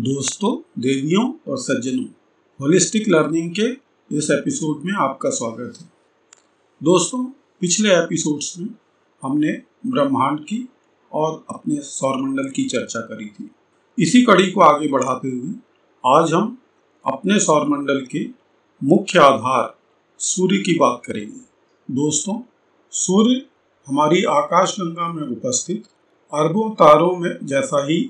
दोस्तों, देवियों और सज्जनों, होलिस्टिक लर्निंग के इस एपिसोड में आपका स्वागत है। दोस्तों, पिछले एपिसोड्स में हमने ब्रह्मांड की और अपने सौरमंडल की चर्चा करी थी। इसी कड़ी को आगे बढ़ाते हुए आज हम अपने सौरमंडल के मुख्य आधार सूर्य की बात करेंगे। दोस्तों, सूर्य हमारी आकाशगंगा में उपस्थित अरबों तारों में जैसा ही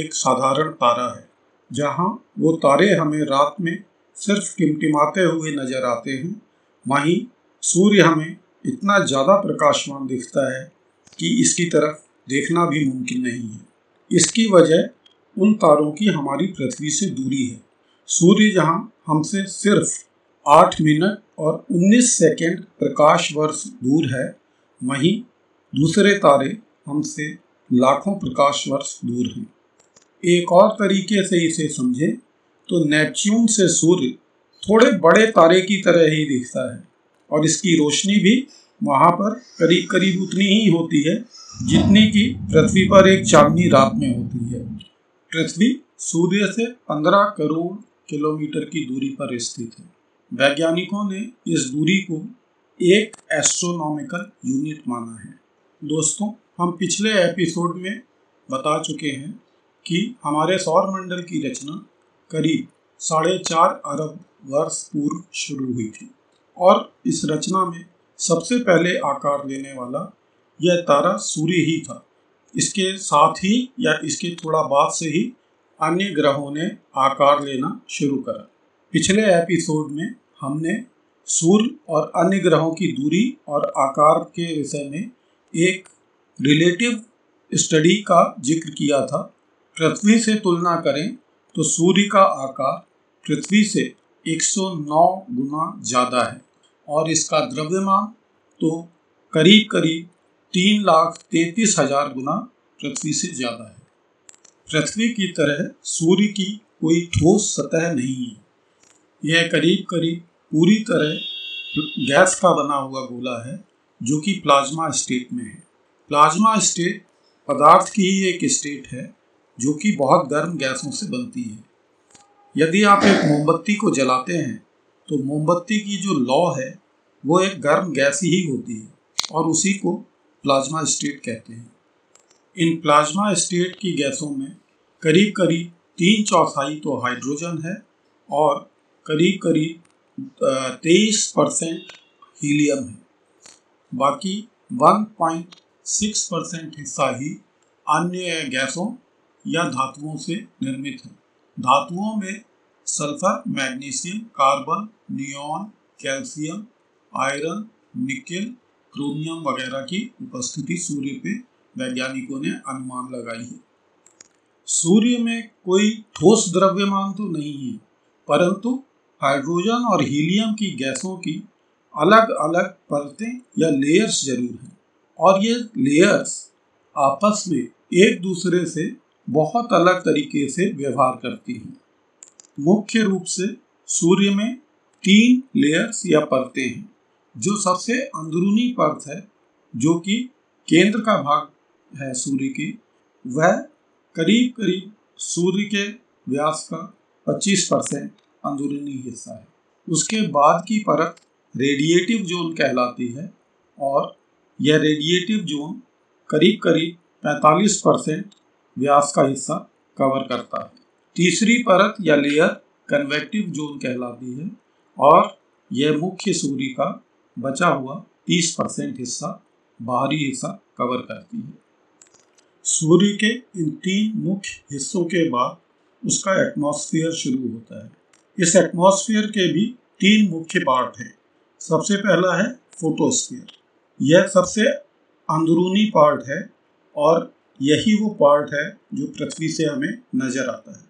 एक साधारण तारा है, जहाँ वो तारे हमें रात में सिर्फ टिमटिमाते हुए नजर आते हैं, वहीं सूर्य हमें इतना ज़्यादा प्रकाशमान दिखता है कि इसकी तरफ देखना भी मुमकिन नहीं है। इसकी वजह उन तारों की हमारी पृथ्वी से दूरी है। सूर्य जहाँ हमसे सिर्फ 8 मिनट और 19 सेकंड प्रकाश वर्ष दूर है, वहीं दूसरे तारे हमसे लाखों प्रकाश वर्ष दूर हैं। एक और तरीके से इसे समझें तो नेपच्यून से सूर्य थोड़े बड़े तारे की तरह ही दिखता है और इसकी रोशनी भी वहाँ पर करीब करीब उतनी ही होती है जितनी कि पृथ्वी पर एक चांदनी रात में होती है। पृथ्वी सूर्य से 15 करोड़ किलोमीटर की दूरी पर स्थित है। वैज्ञानिकों ने इस दूरी को एक एस्ट्रोनॉमिकल यूनिट माना है। दोस्तों, हम पिछले एपिसोड में बता चुके हैं कि हमारे सौरमंडल की रचना करीब 4.5 अरब वर्ष पूर्व शुरू हुई थी और इस रचना में सबसे पहले आकार लेने वाला यह तारा सूर्य ही था। इसके साथ ही या इसके थोड़ा बाद से ही अन्य ग्रहों ने आकार लेना शुरू करा। पिछले एपिसोड में हमने सूर्य और अन्य ग्रहों की दूरी और आकार के विषय में एक रिलेटिव स्टडी का जिक्र किया था। पृथ्वी से तुलना करें तो सूर्य का आकार पृथ्वी से 109 गुना ज़्यादा है और इसका द्रव्यमान तो करीब करीब 3,33,000 गुना पृथ्वी से ज़्यादा है। पृथ्वी की तरह सूर्य की कोई ठोस सतह नहीं है। यह करीब करीब पूरी तरह गैस का बना हुआ गोला है जो कि प्लाज्मा स्टेट में है। प्लाज्मा स्टेट पदार्थ की ही एक स्टेट है जो कि बहुत गर्म गैसों से बनती है। यदि आप एक मोमबत्ती को जलाते हैं तो मोमबत्ती की जो लौ है वो एक गर्म गैस ही होती है और उसी को प्लाज्मा स्टेट कहते हैं। इन प्लाज्मा स्टेट की गैसों में करीब करीब 3/4 तो हाइड्रोजन है और करीब करीब 23% हीलियम है। बाकी 1.6% हिस्सा ही अन्य गैसों या धातुओं से निर्मित है। धातुओं में sulphur, magnesium, carbon, neon, calcium, iron, nickel, chromium वगैरह की उपस्थिति सूर्य पे वैज्ञानिकों ने अनुमान लगाई है। सूर्य में कोई ठोस द्रव्यमान तो नहीं है, परंतु हाइड्रोजन और हीलियम की गैसों की अलग अलग परतें या लेयर्स जरूर हैं और ये लेयर्स आपस में एक दूसरे से बहुत अलग तरीके से व्यवहार करती हैं। मुख्य रूप से सूर्य में 3 लेयर्स या परतें हैं। जो सबसे अंदरूनी परत है जो कि केंद्र का भाग है सूर्य के, वह करीब करीब सूर्य के व्यास का 25% अंदरूनी हिस्सा है। उसके बाद की परत रेडिएटिव जोन कहलाती है और यह रेडिएटिव जोन करीब करीब 45% व्यास का हिस्सा कवर करता है। तीसरी परत या लेयर कन्वेक्टिव जोन कहलाती है और यह मुख्य सूर्य का बचा हुआ 30% हिस्सा, बाहरी हिस्सा कवर करती है। सूर्य के इन 3 मुख्य हिस्सों के बाद उसका एटमॉस्फेयर शुरू होता है। इस एटमॉस्फेयर के भी 3 मुख्य पार्ट हैं। सबसे पहला है फोटोस्फीयर। यह सबसे अंदरूनी पार्ट है और यही वो पार्ट है जो पृथ्वी से हमें नजर आता है।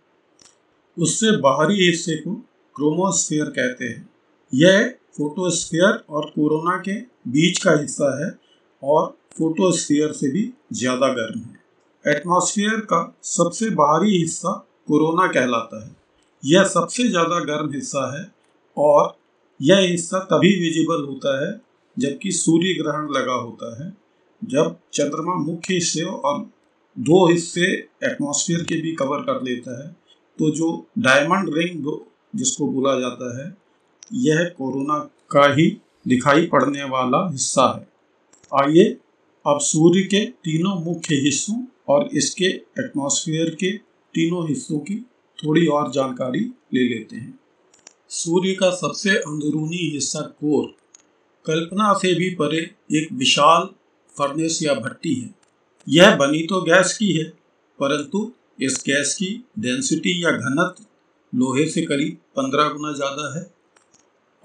उससे बाहरी हिस्से को क्रोमोस्फीयर कहते हैं। यह फोटोस्फीयर और कोरोना के बीच का हिस्सा है और फोटोस्फीयर से भी ज़्यादा गर्म है। एटमॉस्फेयर का सबसे बाहरी हिस्सा कोरोना कहलाता है। यह सबसे ज़्यादा गर्म हिस्सा है और यह हिस्सा तभी विजिबल होता है जबकि सूर्य ग्रहण लगा होता है, जब चंद्रमा मुख्य हिस्से और 2 हिस्से एटमॉस्फेयर के भी कवर कर लेता है। तो जो डायमंड रिंग जिसको बोला जाता है, यह कोरोना का ही दिखाई पड़ने वाला हिस्सा है। आइए अब सूर्य के तीनों मुख्य हिस्सों और इसके एटमॉस्फेयर के तीनों हिस्सों की थोड़ी और जानकारी ले लेते हैं। सूर्य का सबसे अंदरूनी हिस्सा कोर कल्पना से भी परे एक विशाल फर्नेस या भट्टी है। यह बनी तो गैस की है, परंतु इस गैस की डेंसिटी या घनत्व लोहे से करीब 15 गुना ज़्यादा है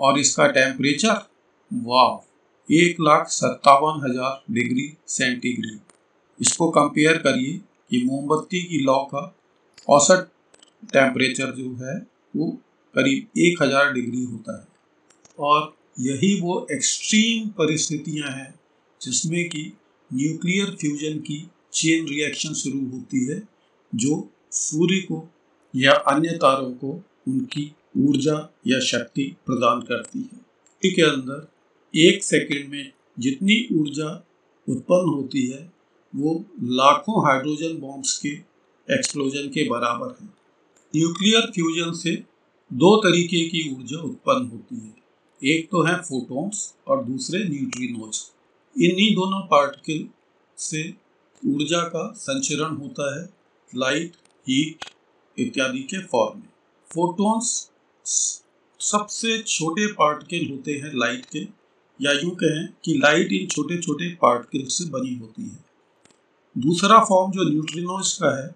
और इसका टेम्परेचर 157,000 डिग्री सेंटीग्रेड। इसको कंपेयर करिए कि मोमबत्ती की लौ का औसत टेम्परेचर जो है वो करीब 1000 डिग्री होता है। और यही वो एक्सट्रीम परिस्थितियां हैं जिसमें कि न्यूक्लियर फ्यूजन की चेन रिएक्शन शुरू होती है, जो सूर्य को या अन्य तारों को उनकी ऊर्जा या शक्ति प्रदान करती है। सूर्य के अंदर 1 सेकंड में जितनी ऊर्जा उत्पन्न होती है वो लाखों हाइड्रोजन बॉम्ब्स के एक्सप्लोजन के बराबर है। न्यूक्लियर फ्यूजन से 2 तरीके की ऊर्जा उत्पन्न होती है, एक तो है फोटॉन्स और दूसरे न्यूट्रिनोज। इन्हीं दोनों पार्टिकल से ऊर्जा का संचरण होता है लाइट, हीट इत्यादि के फॉर्म में। फोटॉन्स सबसे छोटे पार्टिकल होते हैं लाइट के, या यूँ कहें कि लाइट इन छोटे छोटे पार्टिकल से बनी होती है। दूसरा फॉर्म जो न्यूट्रिनोज का है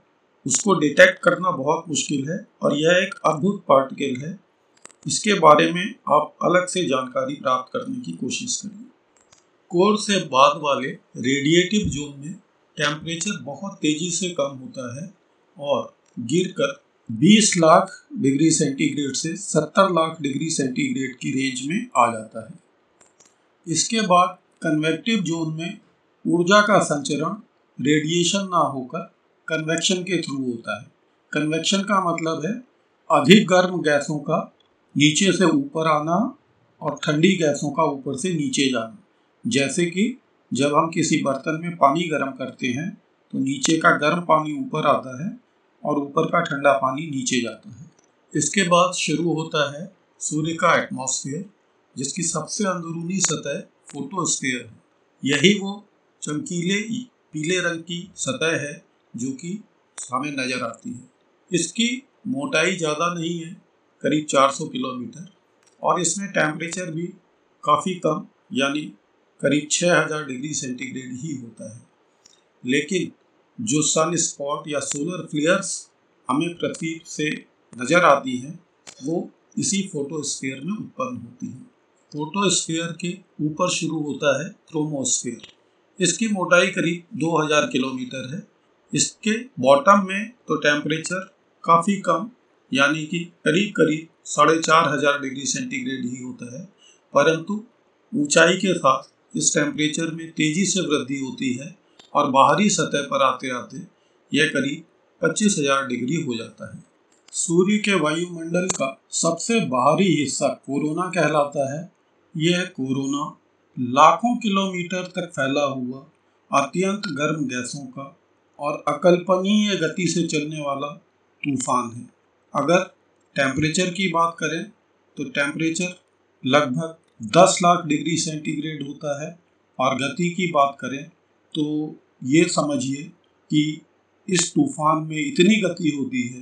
उसको डिटेक्ट करना बहुत मुश्किल है और यह एक अद्भुत पार्टिकल है। इसके बारे में आप अलग से जानकारी प्राप्त करने की कोशिश करिए। कोर से बाद वाले रेडिएटिव जोन में टेम्परेचर बहुत तेज़ी से कम होता है और गिरकर 20 लाख डिग्री सेंटीग्रेड से 70 लाख डिग्री सेंटीग्रेड की रेंज में आ जाता है। इसके बाद कन्वेक्टिव जोन में ऊर्जा का संचरण रेडिएशन ना होकर कन्वेक्शन के थ्रू होता है। कन्वेक्शन का मतलब है अधिक गर्म गैसों का नीचे से ऊपर आना और ठंडी गैसों का ऊपर से नीचे जाना। जैसे कि जब हम किसी बर्तन में पानी गर्म करते हैं तो नीचे का गर्म पानी ऊपर आता है और ऊपर का ठंडा पानी नीचे जाता है। इसके बाद शुरू होता है सूर्य का एटमॉस्फेयर, जिसकी सबसे अंदरूनी सतह फोटोस्फीयर है। यही वो चमकीले पीले रंग की सतह है जो कि हमें नज़र आती है। इसकी मोटाई ज़्यादा नहीं है, करीब 400 किलोमीटर, और इसमें टेम्परेचर भी काफ़ी कम यानी करीब 6000 डिग्री सेंटीग्रेड ही होता है। लेकिन जो सन स्पॉट या सोलर फ्लेयर्स हमें पृथ्वी से नज़र आती हैं वो इसी फोटोस्फीयर में उत्पन्न होती हैं। फोटोस्फीयर के ऊपर शुरू होता है क्रोमोस्फीयर। इसकी मोटाई करीब 2000 किलोमीटर है। इसके बॉटम में तो टेम्परेचर काफ़ी कम यानी कि करीब करीब 4500 डिग्री सेंटीग्रेड ही होता है, परंतु ऊंचाई के साथ इस टेम्परेचर में तेज़ी से वृद्धि होती है और बाहरी सतह पर आते आते यह करीब 25,000 डिग्री हो जाता है। सूर्य के वायुमंडल का सबसे बाहरी हिस्सा कोरोना कहलाता है। यह कोरोना लाखों किलोमीटर तक फैला हुआ अत्यंत गर्म गैसों का और अकल्पनीय गति से चलने वाला तूफान है। अगर टेम्परेचर की बात करें तो टेम्परेचर लगभग 10 लाख डिग्री सेंटीग्रेड होता है और गति की बात करें तो ये समझिए कि इस तूफान में इतनी गति होती है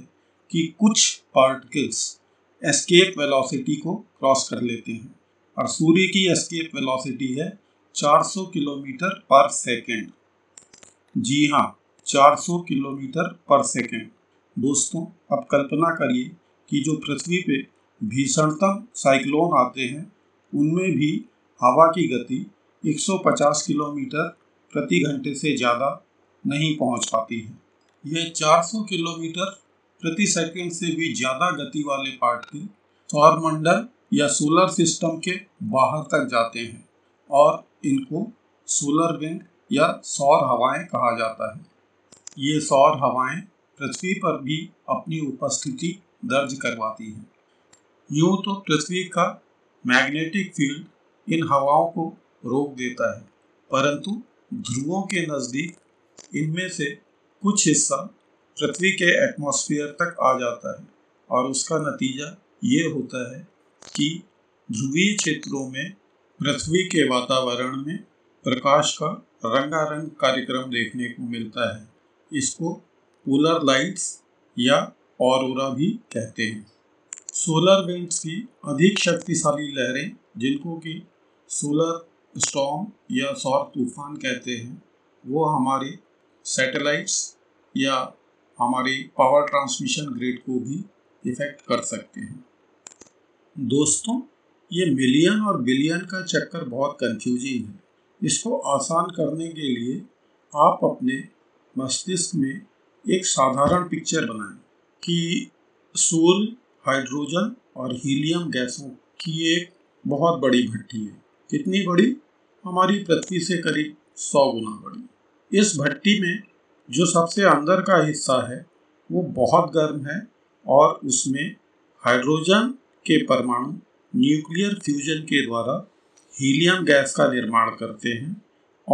कि कुछ पार्टिकल्स एस्केप वेलोसिटी को क्रॉस कर लेते हैं और सूर्य की एस्केप वेलोसिटी है 400 किलोमीटर पर सेकंड। जी हाँ, 400 किलोमीटर पर सेकंड। दोस्तों, अब कल्पना करिए कि जो पृथ्वी पे भीषणतम साइक्लोन आते हैं उनमें भी हवा की गति 150 किलोमीटर प्रति घंटे से ज़्यादा नहीं पहुंच पाती है। यह 400 किलोमीटर प्रति सेकंड से भी ज़्यादा गति वाले पार्टिकल सौरमंडल या सोलर सिस्टम के बाहर तक जाते हैं और इनको सोलर विंड या सौर हवाएं कहा जाता है। ये सौर हवाएं पृथ्वी पर भी अपनी उपस्थिति दर्ज करवाती हैं। यूँ तो पृथ्वी का मैग्नेटिक फील्ड इन हवाओं को रोक देता है, परंतु ध्रुवों के नज़दीक इनमें से कुछ हिस्सा पृथ्वी के एटमॉस्फेयर तक आ जाता है और उसका नतीजा ये होता है कि ध्रुवीय क्षेत्रों में पृथ्वी के वातावरण में प्रकाश का रंगारंग कार्यक्रम देखने को मिलता है। इसको पोलर लाइट्स या ऑरोरा भी कहते हैं। सोलर विंड्स की अधिक शक्तिशाली लहरें, जिनको कि सोलर स्टॉर्म या सौर तूफान कहते हैं, वो हमारे सैटेलाइट्स या हमारे पावर ट्रांसमिशन ग्रिड को भी इफेक्ट कर सकते हैं। दोस्तों, ये मिलियन और बिलियन का चक्कर बहुत कंफ्यूजिंग है। इसको आसान करने के लिए आप अपने मस्तिष्क में एक साधारण पिक्चर बनाएं कि सूर्य हाइड्रोजन और हीलियम गैसों की एक बहुत बड़ी भट्टी है। कितनी बड़ी? हमारी पृथ्वी से करीब 100 गुना बड़ी। इस भट्टी में जो सबसे अंदर का हिस्सा है वो बहुत गर्म है और उसमें हाइड्रोजन के परमाणु न्यूक्लियर फ्यूजन के द्वारा हीलियम गैस का निर्माण करते हैं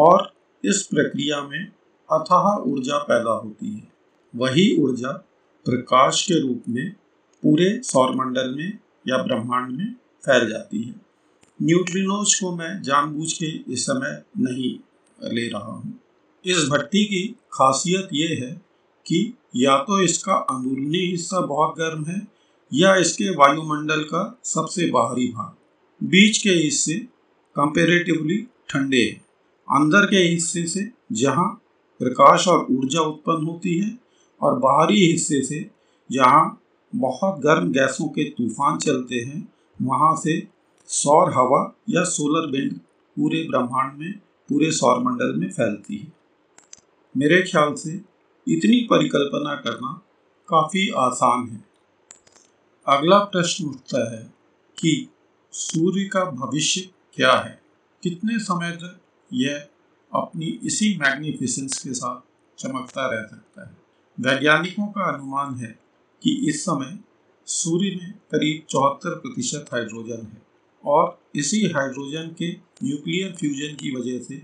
और इस प्रक्रिया में अथाह ऊर्जा पैदा होती है। वही ऊर्जा प्रकाश के रूप में पूरे सौरमंडल में या ब्रह्मांड में फैल जाती है। न्यूट्रिनोज को मैं जानबूझ के इस समय नहीं ले रहा हूँ। इस भट्टी की खासियत ये है कि या तो इसका अंदरूनी हिस्सा बहुत गर्म है या इसके वायुमंडल का सबसे बाहरी भाग। बीच के हिस्से कंपेरेटिवली ठंडे हैं। अंदर के हिस्से से जहाँ प्रकाश और ऊर्जा उत्पन्न होती है और बाहरी हिस्से से जहाँ बहुत गर्म गैसों के तूफान चलते हैं, वहाँ से सौर हवा या सोलर विंड पूरे ब्रह्मांड में, पूरे सौरमंडल में फैलती है। मेरे ख्याल से इतनी परिकल्पना करना काफ़ी आसान है। अगला प्रश्न उठता है कि सूर्य का भविष्य क्या है, कितने समय तक यह अपनी इसी मैग्निफिसेंस के साथ चमकता रह सकता है। वैज्ञानिकों का अनुमान है कि इस समय सूर्य में करीब 74% हाइड्रोजन है और इसी हाइड्रोजन के न्यूक्लियर फ्यूजन की वजह से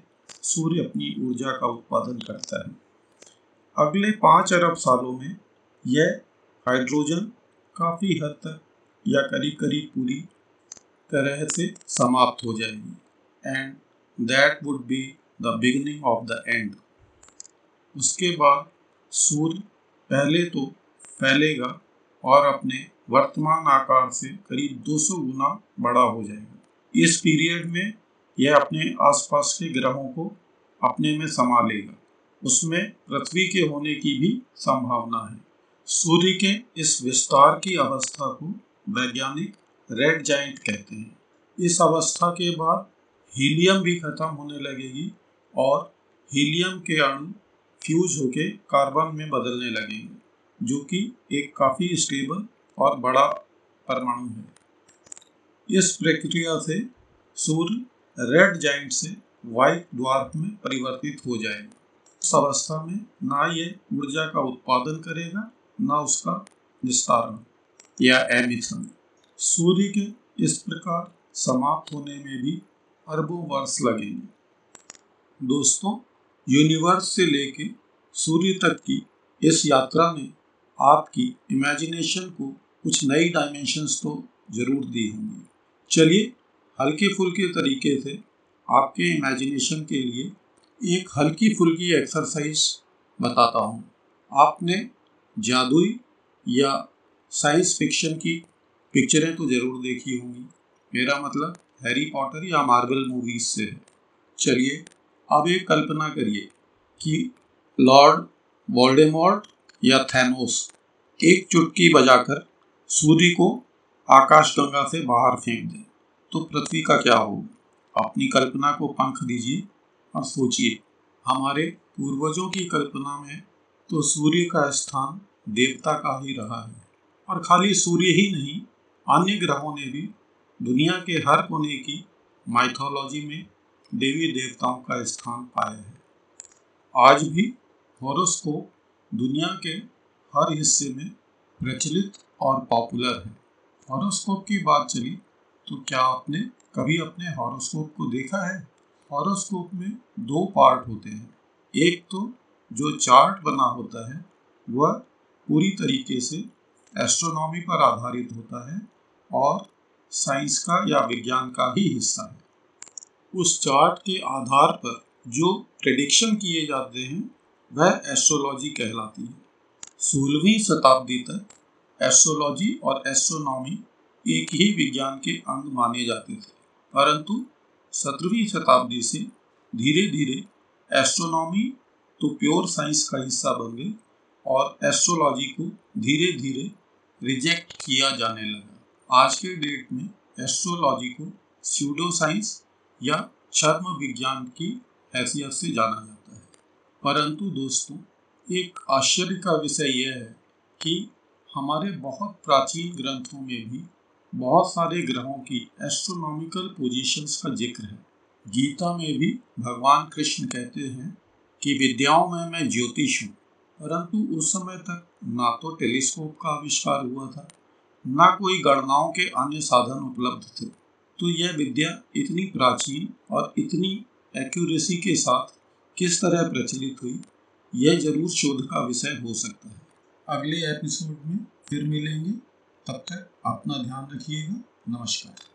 सूर्य अपनी ऊर्जा का उत्पादन करता है। अगले 5 अरब सालों में यह हाइड्रोजन काफ़ी हद तक या करीब करीब पूरी तरह से समाप्त हो जाएगी। And that would be the beginning of the end. उसके बाद सूर्य पहले तो फैलेगा और अपने वर्तमान आकार से करीब 200 गुना बड़ा हो जाएगा। इस पीरियड में यह अपने आसपास के ग्रहों को अपने में समा लेगा। उसमें पृथ्वी के होने की भी संभावना है। सूर्य के इस विस्तार की अवस्था को वैज्ञानिक रेड जाइंट कहते हैं। इस अवस्था के बाद हीलियम भी खत्म होने लगेगी और हीलियम के अणु फ्यूज होके कार्बन में बदलने लगेंगे, जो कि एक काफ़ी स्टेबल और बड़ा परमाणु है। इस प्रक्रिया से सूर्य रेड जाइंट से व्हाइट ड्वार्फ में परिवर्तित हो जाएगा। इस अवस्था में ना ये ऊर्जा का उत्पादन करेगा ना उसका निस्तारण या एमिशन। सूर्य के इस प्रकार समाप्त होने में भी अरबों वर्ष लगेंगे। दोस्तों, यूनिवर्स से लेके सूर्य तक की इस यात्रा ने आपकी इमेजिनेशन को कुछ नई डायमेंशंस तो जरूर दी होंगी। चलिए हल्के फुल्के तरीके से आपके इमेजिनेशन के लिए एक हल्की फुल्की एक्सरसाइज बताता हूँ। आपने जादुई या साइंस फिक्शन की पिक्चरें तो ज़रूर देखी होंगी। मेरा मतलब हैरी पॉटर या मार्वल मूवीज़ से है। चलिए अब एक कल्पना करिए कि लॉर्ड वोल्डेमॉर्ट या थैनोस एक चुटकी बजाकर सूर्य को आकाशगंगा से बाहर फेंक दें तो पृथ्वी का क्या होगा। अपनी कल्पना को पंख दीजिए और सोचिए, हमारे पूर्वजों की कल्पना में तो सूर्य का स्थान देवता का ही रहा है। और खाली सूर्य ही नहीं, अन्य ग्रहों ने भी दुनिया के हर कोने की माइथोलॉजी में देवी देवताओं का स्थान पाया है। आज भी हॉरोस्कोप दुनिया के हर हिस्से में प्रचलित और पॉपुलर है। हॉरोस्कोप की बात चली तो क्या आपने कभी अपने हॉरोस्कोप को देखा है? हॉरोस्कोप में 2 पार्ट होते हैं। एक तो जो चार्ट बना होता है वह पूरी तरीके से एस्ट्रोनॉमी पर आधारित होता है और साइंस का या विज्ञान का ही हिस्सा है। उस चार्ट के आधार पर जो प्रेडिक्शन किए जाते हैं वह एस्ट्रोलॉजी कहलाती है। 16वीं शताब्दी तक एस्ट्रोलॉजी और एस्ट्रोनॉमी एक ही विज्ञान के अंग माने जाते थे, परंतु 17वीं शताब्दी से धीरे धीरे एस्ट्रोनॉमी तो प्योर साइंस का हिस्सा बन गई और एस्ट्रोलॉजी को धीरे धीरे रिजेक्ट किया जाने लगा। आज के डेट में एस्ट्रोलॉजी को स्यूडो साइंस या छद्म विज्ञान की हैसियत से जाना जाता है। परंतु दोस्तों, एक आश्चर्य का विषय यह है कि हमारे बहुत प्राचीन ग्रंथों में भी बहुत सारे ग्रहों की एस्ट्रोनॉमिकल पोजीशंस का जिक्र है। गीता में भी भगवान कृष्ण कहते हैं कि विद्याओं में मैं ज्योतिष हूँ, परंतु उस समय तक ना तो टेलीस्कोप का आविष्कार हुआ था, ना कोई गणनाओं के अन्य साधन उपलब्ध थे। तो यह विद्या इतनी प्राचीन और इतनी एक्यूरेसी के साथ किस तरह प्रचलित हुई, यह जरूर शोध का विषय हो सकता है। अगले एपिसोड में फिर मिलेंगे, तब तक अपना ध्यान रखिएगा। नमस्कार।